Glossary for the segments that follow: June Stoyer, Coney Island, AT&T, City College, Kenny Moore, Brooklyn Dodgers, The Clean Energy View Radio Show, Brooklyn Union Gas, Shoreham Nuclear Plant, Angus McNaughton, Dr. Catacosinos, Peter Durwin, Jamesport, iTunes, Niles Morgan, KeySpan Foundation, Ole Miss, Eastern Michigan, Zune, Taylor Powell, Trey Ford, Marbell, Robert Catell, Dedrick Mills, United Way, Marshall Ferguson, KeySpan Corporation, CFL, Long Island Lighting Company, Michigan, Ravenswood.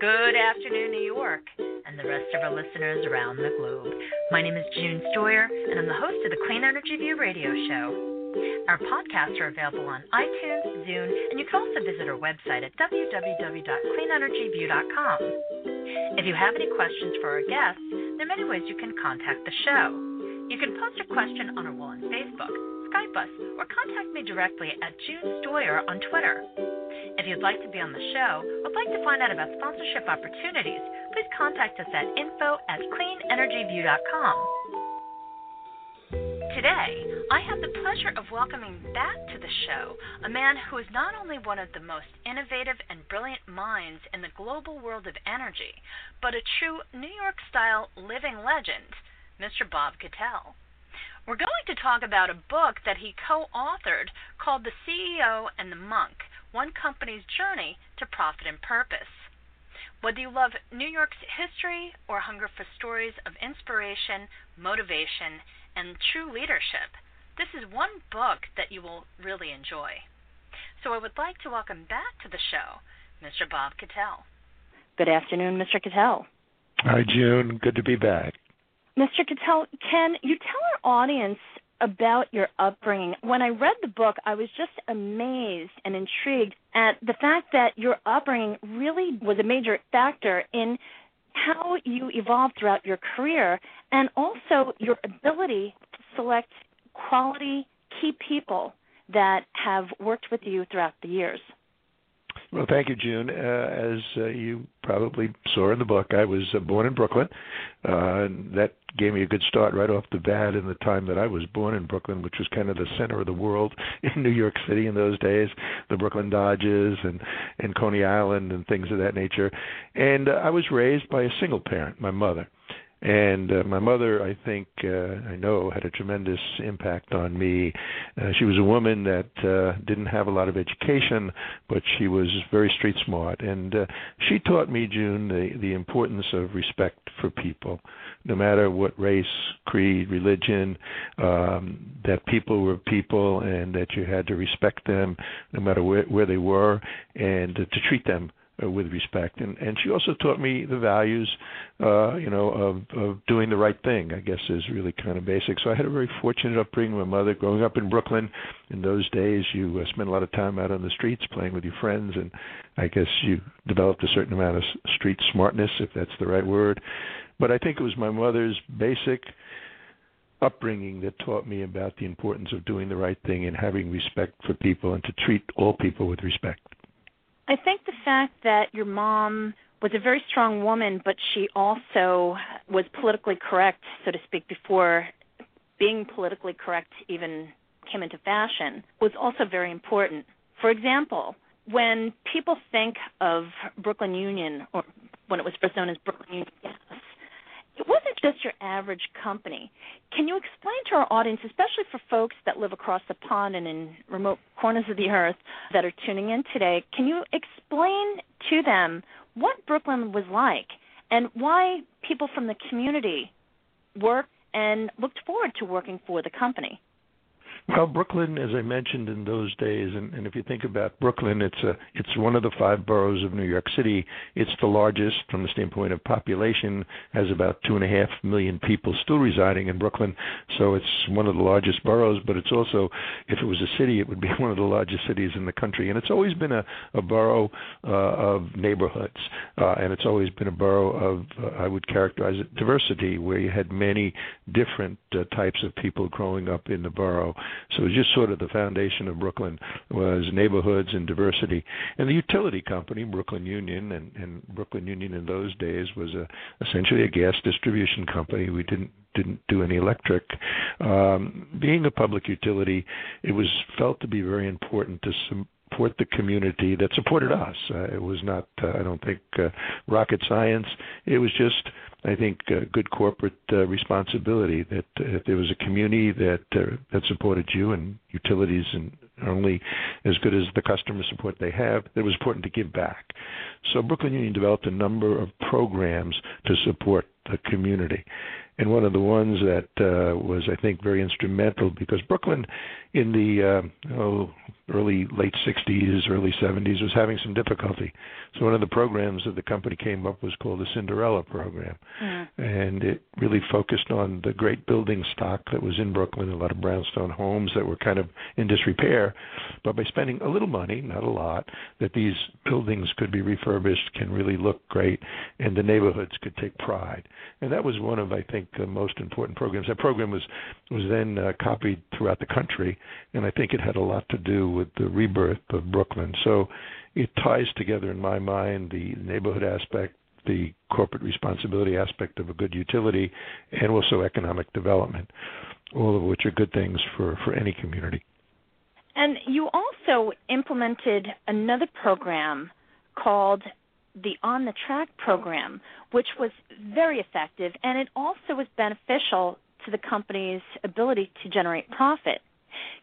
Good afternoon, New York, and the rest of our listeners around the globe. My name is June Stoyer, and I'm the host of the Clean Energy View radio show. Our podcasts are available on iTunes, Zune, and you can also visit our website at www.cleanenergyview.com. If you have any questions for our guests, there are many ways you can contact the show. You can post a question on our wall on Facebook, Skype us, or contact me directly at June Stoyer on Twitter. If you'd like to be on the show or would like to find out about sponsorship opportunities, please contact us at info@cleanenergyview.com. Today, I have the pleasure of welcoming back to the show a man who is not only one of the most innovative and brilliant minds in the global world of energy, but a true New York-style living legend, Mr. Bob Catell. We're going to talk about a book that he co-authored called The CEO and the Monk, One Company's Journey to Profit and Purpose. Whether you love New York's history or hunger for stories of inspiration, motivation, and true leadership, this is one book that you will really enjoy. So I would like to welcome back to the show, Mr. Bob Catell. Good afternoon, Mr. Catell. Hi, June. Good to be back. Mr. Catell, can you tell our audience about your upbringing? When I read the book, I was just amazed and intrigued at the fact that your upbringing really was a major factor in how you evolved throughout your career and also your ability to select quality key people that have worked with you throughout the years. Well, thank you, June. As you probably saw in the book, I was born in Brooklyn. And that gave me a good start right off the bat in the time that I was born in Brooklyn, which was kind of the center of the world in New York City in those days, the Brooklyn Dodgers and Coney Island and things of that nature. And I was raised by a single parent, my mother. And my mother, I think, I know, had a tremendous impact on me. She was a woman that didn't have a lot of education, but she was very street smart. And she taught me, June, the importance of respect for people, no matter what race, creed, religion, that people were people and that you had to respect them no matter where they were and to treat them with respect. And she also taught me the values, of doing the right thing, I guess, is really kind of basic. So I had a very fortunate upbringing. My mother, growing up in Brooklyn, in those days, you spent a lot of time out on the streets playing with your friends, and I guess you developed a certain amount of street smartness, if that's the right word. But I think it was my mother's basic upbringing that taught me about the importance of doing the right thing and having respect for people and to treat all people with respect. I think the fact that your mom was a very strong woman, but she also was politically correct, so to speak, before being politically correct even came into fashion, was also very important. For example, when people think of Brooklyn Union, or when it was first known as Brooklyn Union Gas, it wasn't just your average company. Can you explain to our audience, especially for folks that live across the pond and in remote corners of the earth that are tuning in today, can you explain to them what Brooklyn was like and why people from the community worked and looked forward to working for the company? Well, Brooklyn, as I mentioned in those days, and if you think about Brooklyn, it's one of the five boroughs of New York City. It's the largest from the standpoint of population, has about 2.5 million people still residing in Brooklyn. So it's one of the largest boroughs, but it's also, if it was a city, it would be one of the largest cities in the country. And it's always been a borough of neighborhoods, and it's always been a borough of, I would characterize it, diversity, where you had many different types of people growing up in the borough. So it was just sort of the foundation of Brooklyn was neighborhoods and diversity. And the utility company, Brooklyn Union, and Brooklyn Union in those days was essentially a gas distribution company. We didn't do any electric. Being a public utility, it was felt to be very important to support the community that supported us. It was not, I don't think, rocket science. It was just, I think, good corporate responsibility that if there was a community that supported you, and utilities are only as good as the customer support they have, it was important to give back. So Brooklyn Union developed a number of programs to support the community. and one of the ones that was, I think, very instrumental, because Brooklyn in the late 60s, early 70s was having some difficulty. So one of the programs that the company came up was called the Cinderella Program, and it really focused on the great building stock that was in Brooklyn, a lot of brownstone homes that were kind of in disrepair. But by spending a little money, not a lot, that these buildings could be refurbished, can really look great, and the neighborhoods could take pride. And that was one of, I think, the most important programs. That program was then copied throughout the country, and I think it had a lot to do with the rebirth of Brooklyn. So it ties together, in my mind, the neighborhood aspect, the corporate responsibility aspect of a good utility, and also economic development, all of which are good things for any community. And you also implemented another program called the On the Track program, which was very effective, and it also was beneficial to the company's ability to generate profit.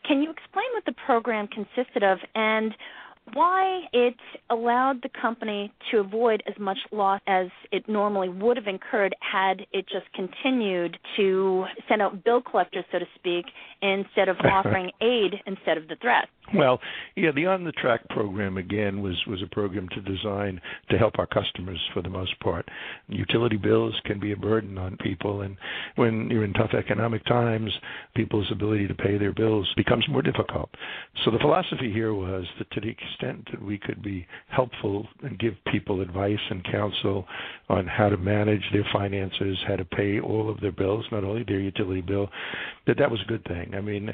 Can you explain what the program consisted of and why it allowed the company to avoid as much loss as it normally would have incurred had it just continued to send out bill collectors, so to speak, instead of offering aid instead of the threat? Well, yeah, the On the Track program, again, was a program to design to help our customers for the most part. Utility bills can be a burden on people, and when you're in tough economic times, people's ability to pay their bills becomes more difficult. So the philosophy here was that to the extent that we could be helpful and give people advice and counsel on how to manage their finances, how to pay all of their bills, not only their utility bill, that was a good thing. I mean,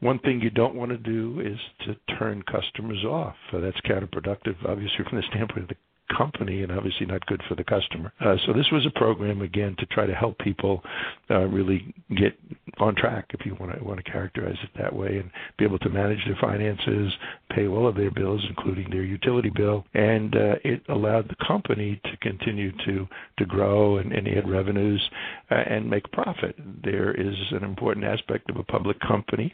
one thing you don't want to do is to turn customers off. That's counterproductive, obviously, from the standpoint of the company, and obviously not good for the customer. So this was a program, again, to try to help people really get on track, if you want to characterize it that way, and be able to manage their finances, pay all of their bills, including their utility bill. And it allowed the company to continue to grow and add revenues and make profit. There is an important aspect of a public company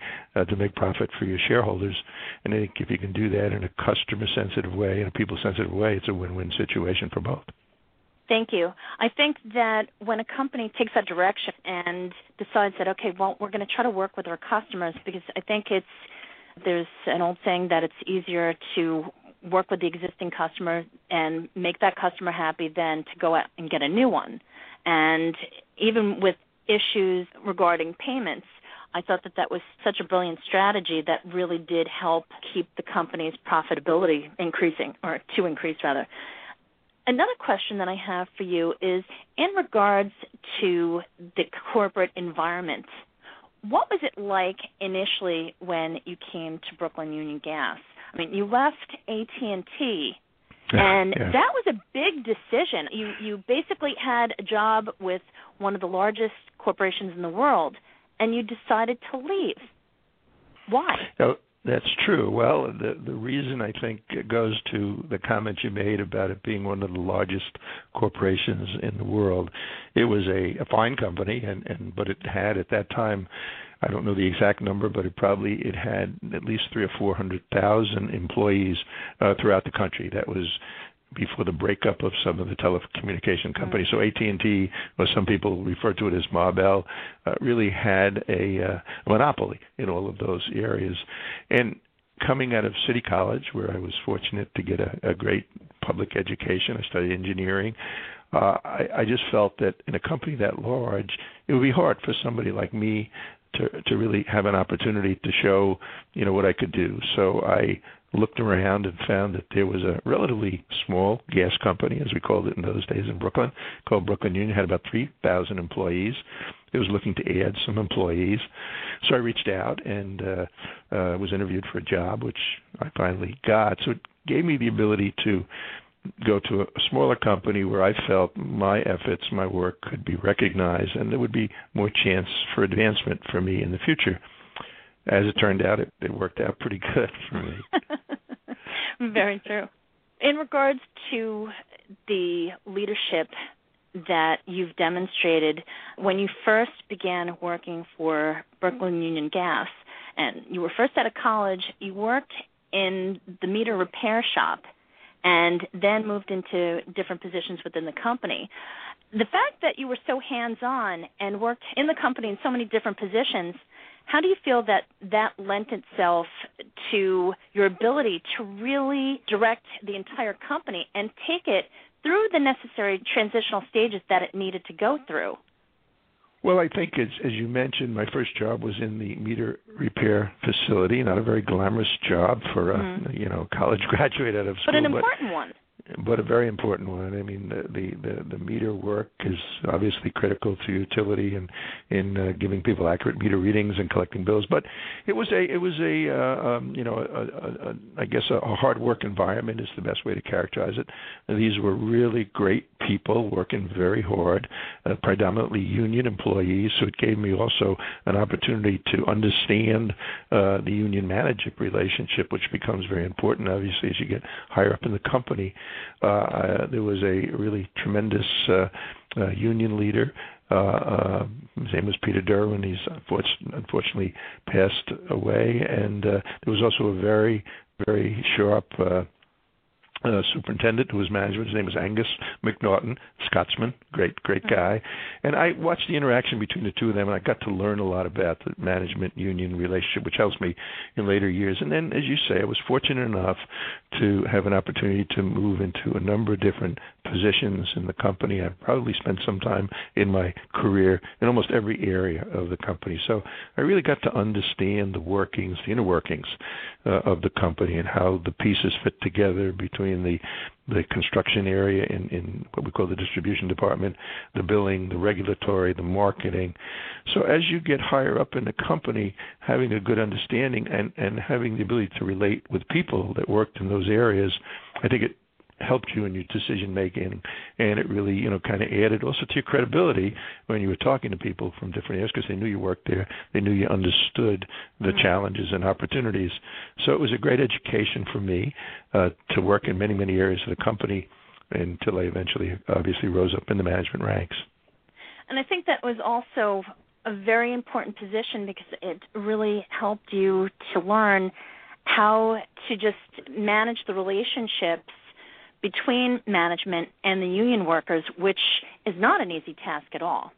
to make profit for your shareholders. And I think if you can do that in a customer-sensitive way, in a people-sensitive way, it's a win-win situation for both. Thank you. I think that when a company takes that direction and decides that, okay, well, we're going to try to work with our customers, because I think there's an old saying that it's easier to work with the existing customer and make that customer happy than to go out and get a new one. And even with issues regarding payments, I thought that was such a brilliant strategy that really did help keep the company's profitability increase. Another question that I have for you is in regards to the corporate environment. What was it like initially when you came to Brooklyn Union Gas? I mean, you left AT&T, and that was a big decision. You basically had a job with one of the largest corporations in the world, and you decided to leave. Why? That's true. Well, the reason, I think, goes to the comment you made about it being one of the largest corporations in the world. It was a fine company, but it had at that time, I don't know the exact number, but it had at least 300,000 or 400,000 employees throughout the country. That was before the breakup of some of the telecommunication companies. So AT&T, or some people refer to it as Marbell, really had a monopoly in all of those areas. And coming out of City College, where I was fortunate to get a great public education, I studied engineering, I just felt that in a company that large, it would be hard for somebody like me to really have an opportunity to show, what I could do. So I looked around and found that there was a relatively small gas company, as we called it in those days in Brooklyn, called Brooklyn Union, had about 3,000 employees. It was looking to add some employees. So I reached out and was interviewed for a job, which I finally got. So it gave me the ability to go to a smaller company where I felt my efforts, my work could be recognized, and there would be more chance for advancement for me in the future. As it turned out, it worked out pretty good for me. Very true. In regards to the leadership that you've demonstrated, when you first began working for Brooklyn Union Gas, and you were first out of college, you worked in the meter repair shop. and then moved into different positions within the company. The fact that you were so hands-on and worked in the company in so many different positions, how do you feel that that lent itself to your ability to really direct the entire company and take it through the necessary transitional stages that it needed to go through? Well, I think, as you mentioned, my first job was in the meter repair facility. Not a very glamorous job for a college graduate out of school. But an important one. But a very important one. I mean, the meter work is obviously critical to utility and in giving people accurate meter readings and collecting bills. But it was a hard work environment is the best way to characterize it. These were really great people working very hard, predominantly union employees. So it gave me also an opportunity to understand the union management relationship, which becomes very important, obviously, as you get higher up in the company. There was a really tremendous union leader. His name was Peter Durwin. He's unfortunately passed away. And there was also a very, very sharp superintendent who was management. His name was Angus McNaughton, Scotsman, great guy. And I watched the interaction between the two of them, and I got to learn a lot about the management-union relationship, which helps me in later years. And then, as you say, I was fortunate enough to have an opportunity to move into a number of different positions in the company. I've probably spent some time in my career in almost every area of the company. So I really got to understand the inner workings of the company and how the pieces fit together between the construction area in what we call the distribution department, the billing, the regulatory, the marketing. So as you get higher up in the company, having a good understanding and having the ability to relate with people that worked in those areas, I think it helped you in your decision making, and it really, kind of added also to your credibility when you were talking to people from different areas because they knew you worked there, they knew you understood the challenges and opportunities. So it was a great education for me to work in many, many areas of the company until I eventually, obviously, rose up in the management ranks. And I think that was also a very important position because it really helped you to learn how to just manage the relationships between management and the union workers, which is not an easy task at all.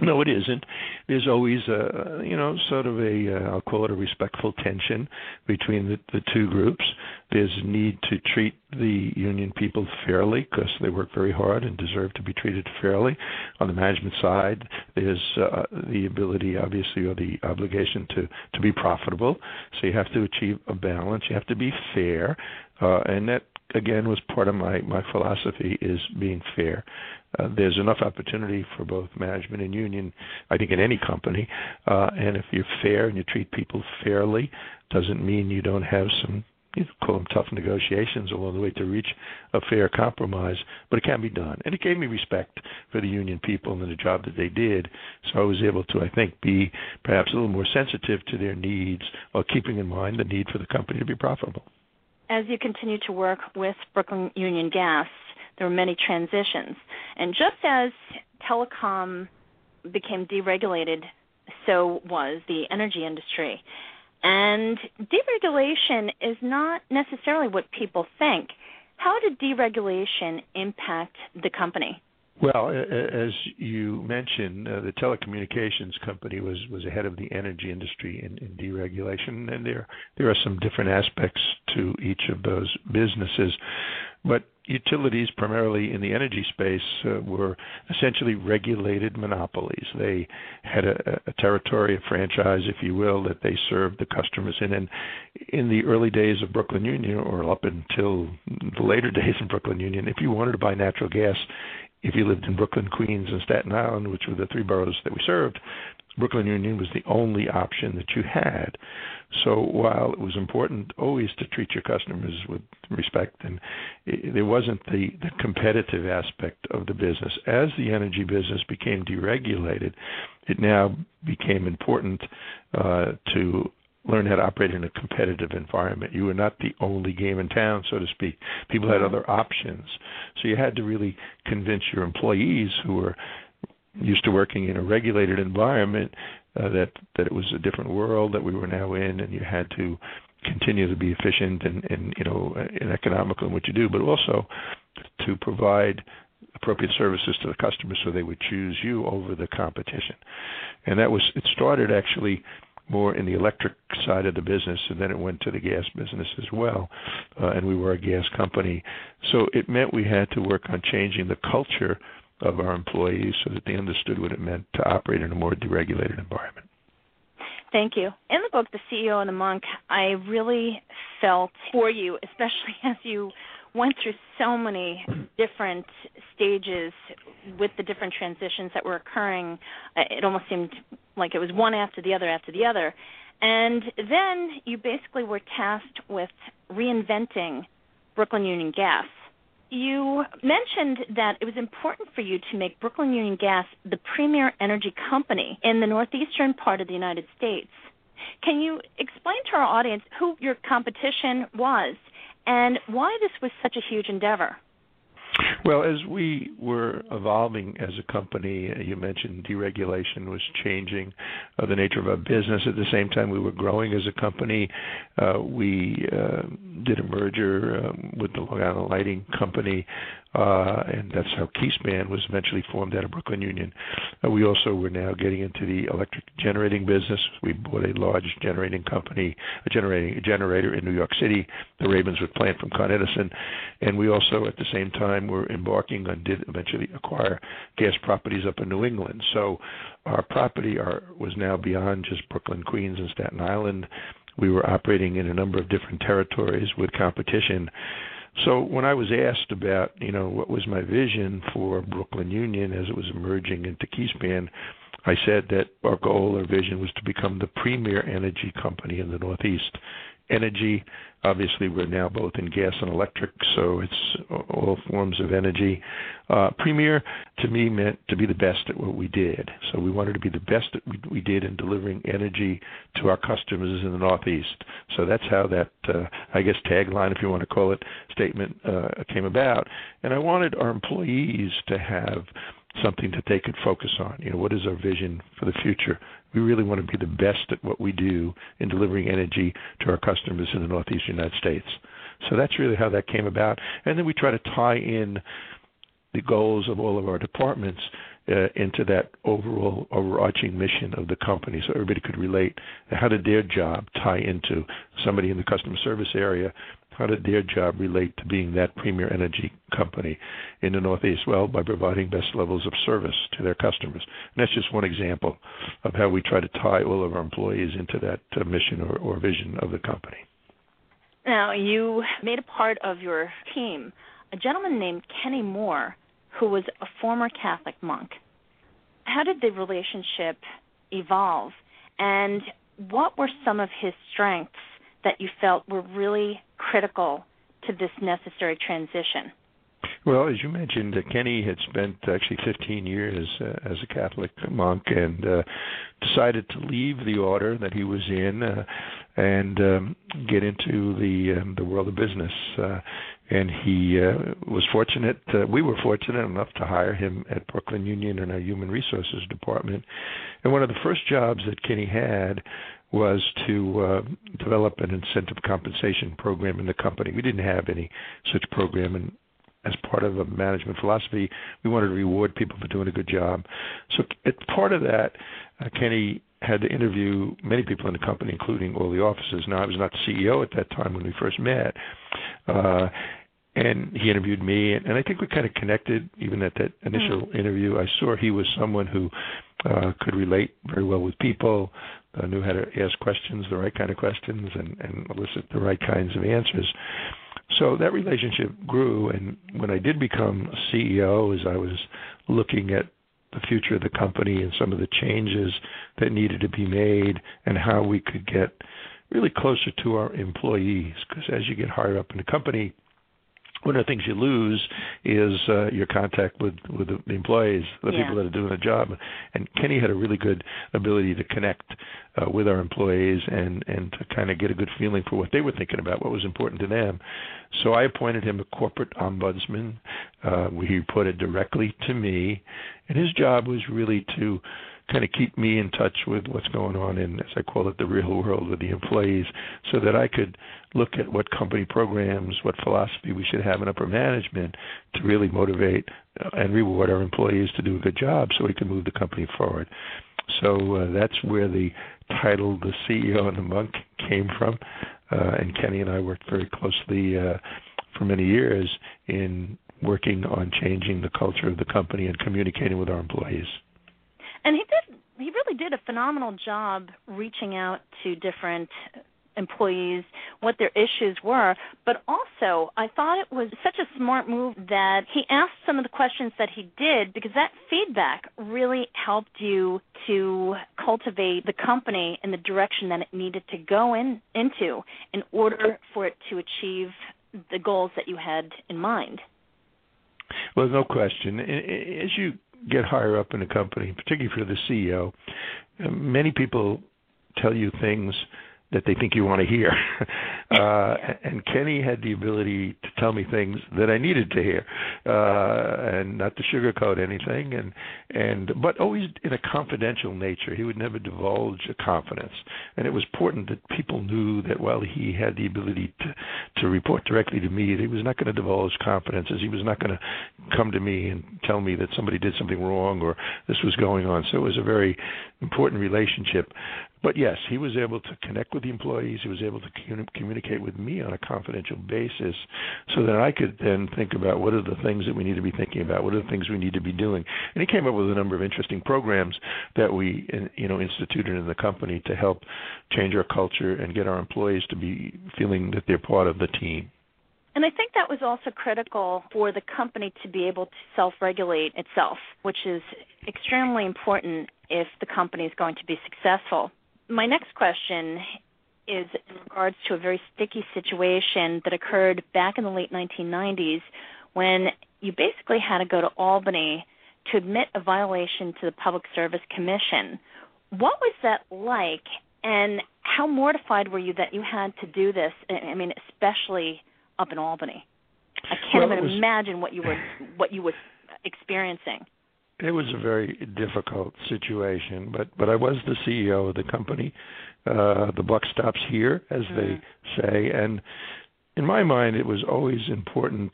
No, it isn't. There's always I'll call it a respectful tension between the two groups. There's a need to treat the union people fairly because they work very hard and deserve to be treated fairly. On the management side, there's the ability, obviously, or the obligation to be profitable. So you have to achieve a balance. You have to be fair, and that, again, was part of my philosophy is being fair. There's enough opportunity for both management and union, I think, in any company. And if you're fair and you treat people fairly, doesn't mean you don't have some, call them tough negotiations along the way to reach a fair compromise, but it can be done. And it gave me respect for the union people and the job that they did. So I was able to, I think, be perhaps a little more sensitive to their needs while keeping in mind the need for the company to be profitable. As you continue to work with Brooklyn Union Gas, there were many transitions. And just as telecom became deregulated, so was the energy industry. And deregulation is not necessarily what people think. How did deregulation impact the company? Well, as you mentioned, the telecommunications company was ahead of the energy industry in deregulation, and there are some different aspects to each of those businesses. But utilities, primarily in the energy space, were essentially regulated monopolies. They had a territory, a franchise, if you will, that they served the customers in. And in the early days of Brooklyn Union, or up until the later days of Brooklyn Union, if you wanted to buy natural gas, if you lived in Brooklyn, Queens, and Staten Island, which were the three boroughs that we served, Brooklyn Union was the only option that you had. So while it was important always to treat your customers with respect, and there wasn't the competitive aspect of the business. As the energy business became deregulated, it now became important to learn how to operate in a competitive environment. You were not the only game in town, so to speak. People had other options. So you had to really convince your employees who were used to working in a regulated environment that it was a different world that we were now in, and you had to continue to be efficient and economical in what you do, but also to provide appropriate services to the customers so they would choose you over the competition. And that was, it started actually more in the electric side of the business, and then it went to the gas business as well, and we were a gas company. So it meant we had to work on changing the culture of our employees so that they understood what it meant to operate in a more deregulated environment. Thank you. In the book, The CEO and the Monk, I really felt for you, especially as you went through so many different stages with the different transitions that were occurring. It almost seemed like it was one after the other. And then you basically were tasked with reinventing Brooklyn Union Gas. You mentioned that it was important for you to make Brooklyn Union Gas the premier energy company in the northeastern part of the United States. Can you explain to our audience who your competition was and why this was such a huge endeavor? Well, as we were evolving as a company, you mentioned deregulation was changing the nature of our business. At the same time, we were growing as a company. We did a merger with the Long Island Lighting Company, and that's how KeySpan was eventually formed out of Brooklyn Union. We also were now getting into the electric generating business. We bought a large generating company, a generator in New York City, the Ravenswood plant from Con Edison, and we also at the same time we're embarking on, did eventually acquire gas properties up in New England. So our property was now beyond just Brooklyn, Queens, and Staten Island. We were operating in a number of different territories with competition. So when I was asked about, what was my vision for Brooklyn Union as it was emerging into KeySpan, I said that our goal or vision was to become the premier energy company in the Northeast. Energy, obviously we're now both in gas and electric, so it's all forms of energy. Premier, to me, meant to be the best at what we did. So we wanted to be the best that we did in delivering energy to our customers in the Northeast. So that's how that, tagline, if you want to call it, statement came about. And I wanted our employees to have something that they could focus on. What is our vision for the future? We really want to be the best at what we do in delivering energy to our customers in the Northeast United States. So that's really how that came about. And then we try to tie in the goals of all of our departments into that overall overarching mission of the company so everybody could relate. How did their job tie into somebody in the customer service area? How did their job relate to being that premier energy company in the Northeast? Well, by providing best levels of service to their customers. And that's just one example of how we try to tie all of our employees into that mission or vision of the company. Now, you made a part of your team a gentleman named Kenny Moore, who was a former Catholic monk. How did the relationship evolve? And what were some of his strengths that you felt were really critical to this necessary transition? Well, as you mentioned, Kenny had spent actually 15 years as a Catholic monk and decided to leave the order that he was in and get into the world of business. And he was fortunate. We were fortunate enough to hire him at Brooklyn Union in our human resources department. And one of the first jobs that Kenny had was to develop an incentive compensation program in the company. We didn't have any such program, and as part of a management philosophy, we wanted to reward people for doing a good job. So as part of that, Kenny had to interview many people in the company, including all the officers. Now, I was not the CEO at that time when we first met, and he interviewed me, and I think we kind of connected even at that initial interview. I saw he was someone who could relate very well with people, knew how to ask questions, the right kind of questions, and elicit the right kinds of answers. So that relationship grew, and when I did become CEO, as I was looking at the future of the company and some of the changes that needed to be made and how we could get really closer to our employees, because as you get higher up in the company, one of the things you lose is your contact with the employees, the people that are doing the job. And Kenny had a really good ability to connect with our employees and to kind of get a good feeling for what they were thinking about, what was important to them. So I appointed him a corporate ombudsman. He reported directly to me. And his job was really to kind of keep me in touch with what's going on in, as I call it, the real world with the employees, so that I could look at what company programs, what philosophy we should have in upper management to really motivate and reward our employees to do a good job so we can move the company forward. So that's where the title, The CEO and the Monk, came from. And Kenny and I worked very closely for many years in working on changing the culture of the company and communicating with our employees. And he really did a phenomenal job reaching out to different employees, what their issues were, but also I thought it was such a smart move that he asked some of the questions that he did, because that feedback really helped you to cultivate the company in the direction that it needed to go in order for it to achieve the goals that you had in mind. Well, no question. As you get higher up in a company, particularly for the CEO, many people tell you things that they think you want to hear. And Kenny had the ability to tell me things that I needed to hear, and not to sugarcoat anything, but always in a confidential nature. He would never divulge a confidence. And it was important that people knew that while he had the ability to report directly to me, that he was not going to divulge confidences. He was not going to come to me and tell me that somebody did something wrong or this was going on. So it was a very important relationship. But yes, he was able to connect with the employees. He was able to communicate with me on a confidential basis so that I could then think about what are the things that we need to be thinking about, what are the things we need to be doing. And he came up with a number of interesting programs that we instituted in the company to help change our culture and get our employees to be feeling that they're part of the team. And I think that was also critical for the company to be able to self-regulate itself, which is extremely important if the company is going to be successful. My next question is in regards to a very sticky situation that occurred back in the late 1990s when you basically had to go to Albany to admit a violation to the Public Service Commission. What was that like, and how mortified were you that you had to do this, I mean, especially up in Albany? I can't even imagine what you were experiencing. It was a very difficult situation, but I was the CEO of the company. The buck stops here, as they say. And in my mind, it was always important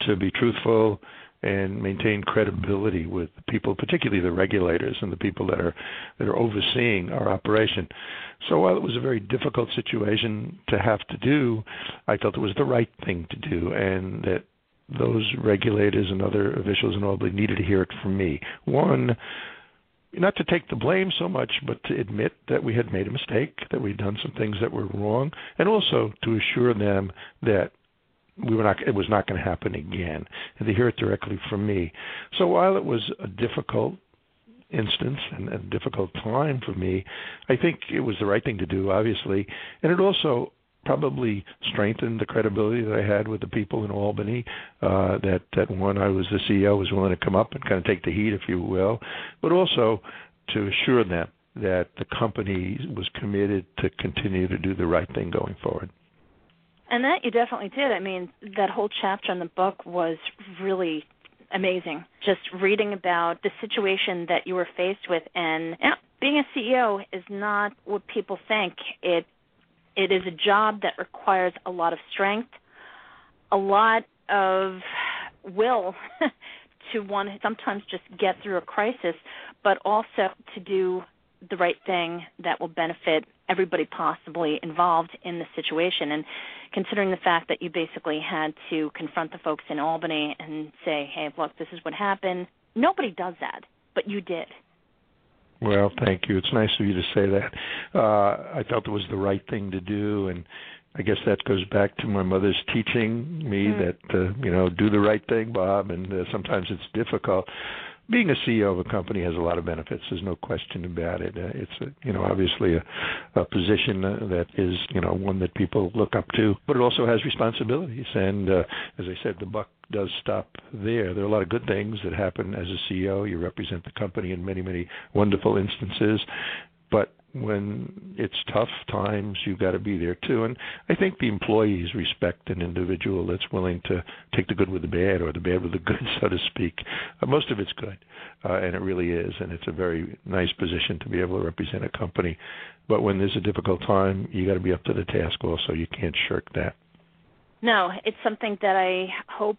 to be truthful and maintain credibility with people, particularly the regulators and the people that are overseeing our operation. So while it was a very difficult situation to have to do, I felt it was the right thing to do, and that those regulators and other officials in Albany needed to hear it from me. One, not to take the blame so much, but to admit that we had made a mistake, that we'd done some things that were wrong, and also to assure them that it was not going to happen again, and to hear it directly from me. So while it was a difficult instance and a difficult time for me, I think it was the right thing to do, obviously, and it also probably strengthened the credibility that I had with the people in Albany, that I was the CEO, was willing to come up and kind of take the heat, if you will, but also to assure them that the company was committed to continue to do the right thing going forward. And that you definitely did. I mean, that whole chapter in the book was really amazing. Just reading about the situation that you were faced with, and being a CEO is not what people think. It is a job that requires a lot of strength, a lot of will to want to sometimes just get through a crisis, but also to do the right thing that will benefit everybody possibly involved in the situation. And considering the fact that you basically had to confront the folks in Albany and say, hey, look, this is what happened. Nobody does that, but you did. Well, thank you. It's nice of you to say that. I felt it was the right thing to do, and I guess that goes back to my mother's teaching me that, do the right thing, Bob, and sometimes it's difficult. Being a CEO of a company has a lot of benefits. There's no question about it. It's, obviously a position that is, one that people look up to, but it also has responsibilities. And as I said, the buck does stop there. There are a lot of good things that happen as a CEO. You represent the company in many, many wonderful instances. But when it's tough times, you've got to be there too. And I think the employees respect an individual that's willing to take the good with the bad or the bad with the good, so to speak. Most of it's good, and it really is. And it's a very nice position to be able to represent a company. But when there's a difficult time, you got to be up to the task also. You can't shirk that. No, it's something that I hope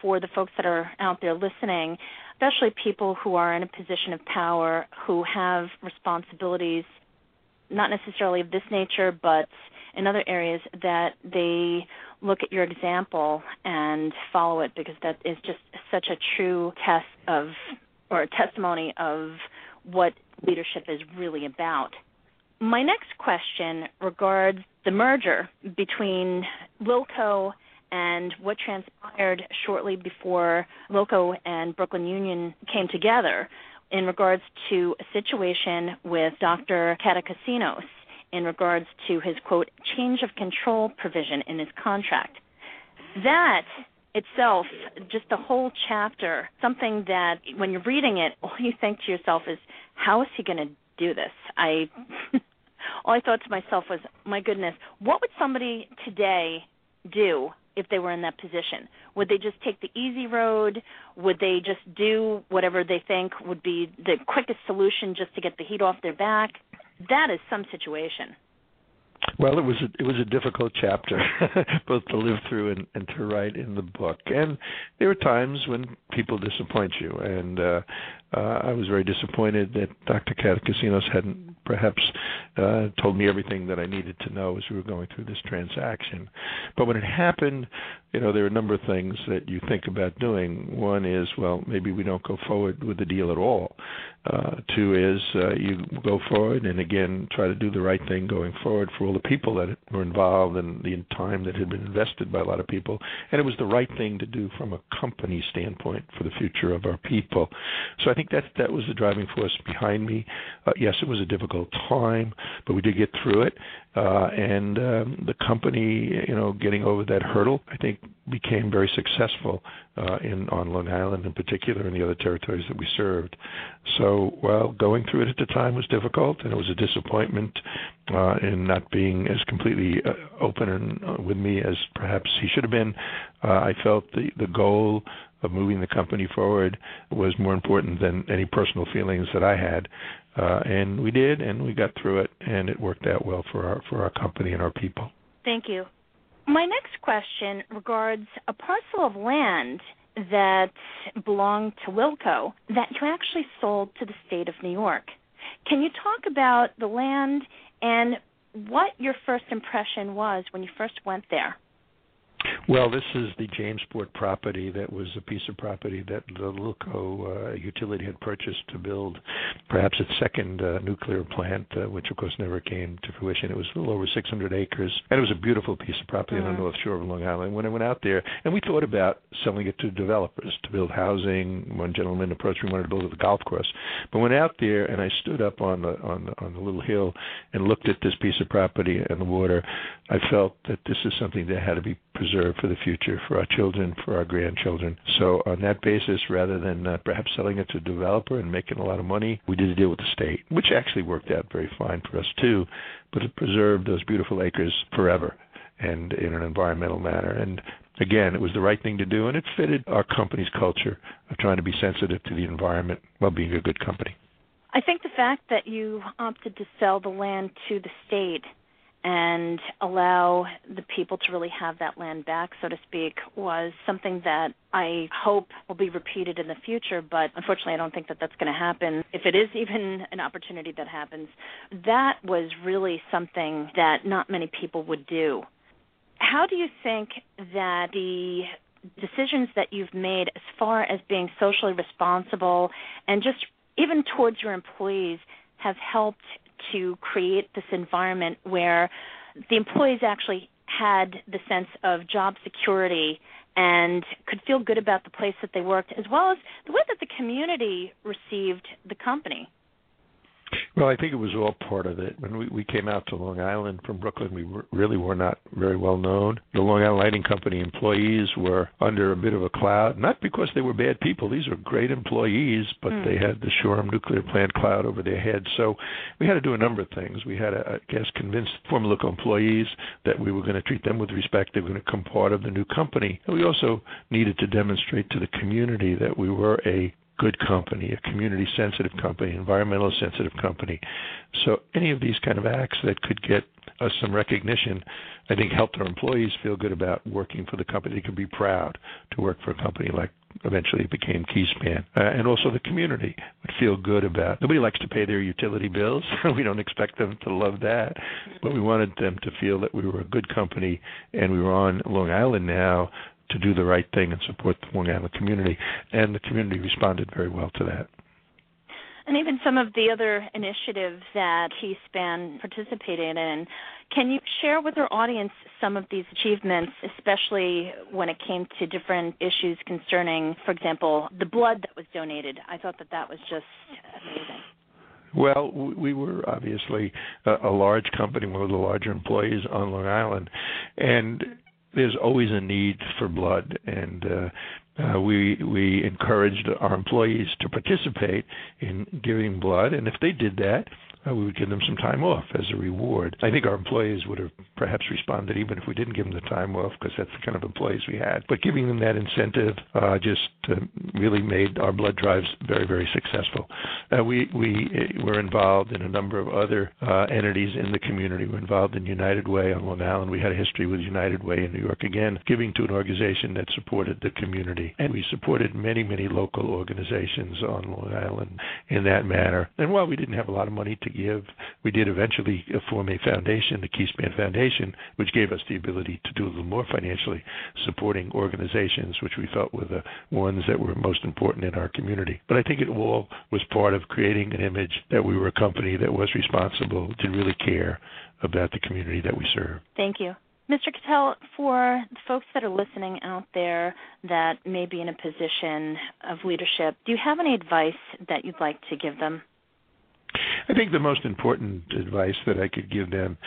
for the folks that are out there listening, especially people who are in a position of power, who have responsibilities, not necessarily of this nature, but in other areas, that they look at your example and follow it, because that is just such a true test of, or a testimony of, what leadership is really about. My next question regards the merger between Lilco and what transpired shortly before Lilco and Brooklyn Union came together in regards to a situation with Dr. Catacosinos in regards to his, quote, change of control provision in his contract. That itself, just a whole chapter, something that when you're reading it, all you think to yourself is, how is he going to do this? All I thought to myself was, my goodness, what would somebody today do if they were in that position? Would they just take the easy road? Would they just do whatever they think would be the quickest solution just to get the heat off their back? That is some situation. Well, it was a difficult chapter, both to live through and to write in the book. And there were times when people disappoint you, and I was very disappointed that Dr. Catacosinos hadn't perhaps told me everything that I needed to know as we were going through this transaction. But when it happened, you know, there are a number of things that you think about doing. One is, well, maybe we don't go forward with the deal at all. Two is you go forward and, again, try to do the right thing going forward for all the people that were involved and the time that had been invested by a lot of people. And it was the right thing to do from a company standpoint for the future of our people. So I think that was the driving force behind me. Yes, it was a difficult time, but we did get through it. And the company, you know, getting over that hurdle, I think, became very successful on Long Island in particular and the other territories that we served. So while going through it at the time was difficult, and it was a disappointment in not being as completely open and with me as perhaps he should have been, I felt the goal of moving the company forward was more important than any personal feelings that I had. And we did, and we got through it, and it worked out well for our company and our people. Thank you. My next question regards a parcel of land that belonged to Lilco that you actually sold to the state of New York. Can you talk about the land and what your first impression was when you first went there? Well, this is the Jamesport property that was a piece of property that the Lilco utility had purchased to build perhaps its second nuclear plant, which, of course, never came to fruition. It was a little over 600 acres, and it was a beautiful piece of property on the North Shore of Long Island. When I went out there, and we thought about selling it to developers to build housing. One gentleman approached me, wanted to build a golf course. But went out there, and I stood up on the little hill and looked at this piece of property and the water. I felt that this is something that had to be preserved for the future, for our children, for our grandchildren. So on that basis, rather than perhaps selling it to a developer and making a lot of money, we did a deal with the state, which actually worked out very fine for us too, but it preserved those beautiful acres forever and in an environmental manner. And again, it was the right thing to do, and it fitted our company's culture of trying to be sensitive to the environment while being a good company. I think the fact that you opted to sell the land to the state and allow the people to really have that land back, so to speak, was something that I hope will be repeated in the future, but unfortunately I don't think that that's going to happen. If it is even an opportunity that happens, that was really something that not many people would do. How do you think that the decisions that you've made as far as being socially responsible and just even towards your employees have helped to create this environment where the employees actually had the sense of job security and could feel good about the place that they worked, as well as the way that the community received the company? Well, I think it was all part of it. When we came out to Long Island from Brooklyn, we really were not very well known. The Long Island Lighting Company employees were under a bit of a cloud, not because they were bad people. These are great employees, but they had the Shoreham Nuclear Plant cloud over their heads. So we had to do a number of things. We had to, I guess, convince former local employees that we were going to treat them with respect. They were going to become part of the new company. And we also needed to demonstrate to the community that we were a good company, a community-sensitive company, environmental-sensitive company. So any of these kind of acts that could get us some recognition, I think, helped our employees feel good about working for the company. They could be proud to work for a company like eventually it became KeySpan. And also the community would feel good about. Nobody likes to pay their utility bills. We don't expect them to love that. But we wanted them to feel that we were a good company and we were on Long Island now to do the right thing and support the Long Island community. And the community responded very well to that. And even some of the other initiatives that KeySpan participated in, can you share with our audience some of these achievements, especially when it came to different issues concerning, for example, the blood that was donated? I thought that that was just amazing. Well, we were obviously a large company, one of the larger employees on Long Island, and there's always a need for blood, and we encouraged our employees to participate in giving blood, and if they did that, we would give them some time off as a reward. I think our employees would have perhaps responded even if we didn't give them the time off, because that's the kind of employees we had. But giving them that incentive just really made our blood drives very, very successful. We were involved in a number of other entities in the community. We were involved in United Way on Long Island. We had a history with United Way in New York, again, giving to an organization that supported the community. And we supported many, many local organizations on Long Island in that manner. And while we didn't have a lot of money to give, we did eventually form a foundation, the KeySpan Foundation, which gave us the ability to do a little more financially, supporting organizations which we felt were the ones that were most important in our community. But I think it all was part of creating an image that we were a company that was responsible, did really care about the community that we serve. Thank you. Mr. Catell, for the folks that are listening out there that may be in a position of leadership, do you have any advice that you'd like to give them? I think the most important advice that I could give them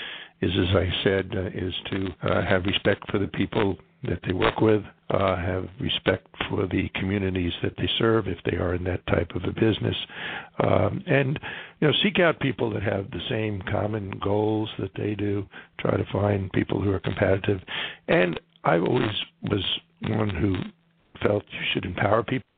is, as I said, is to have respect for the people that they work with, have respect for the communities that they serve if they are in that type of a business, and seek out people that have the same common goals that they do. Try to find people who are competitive. And I always was one who felt you should empower people.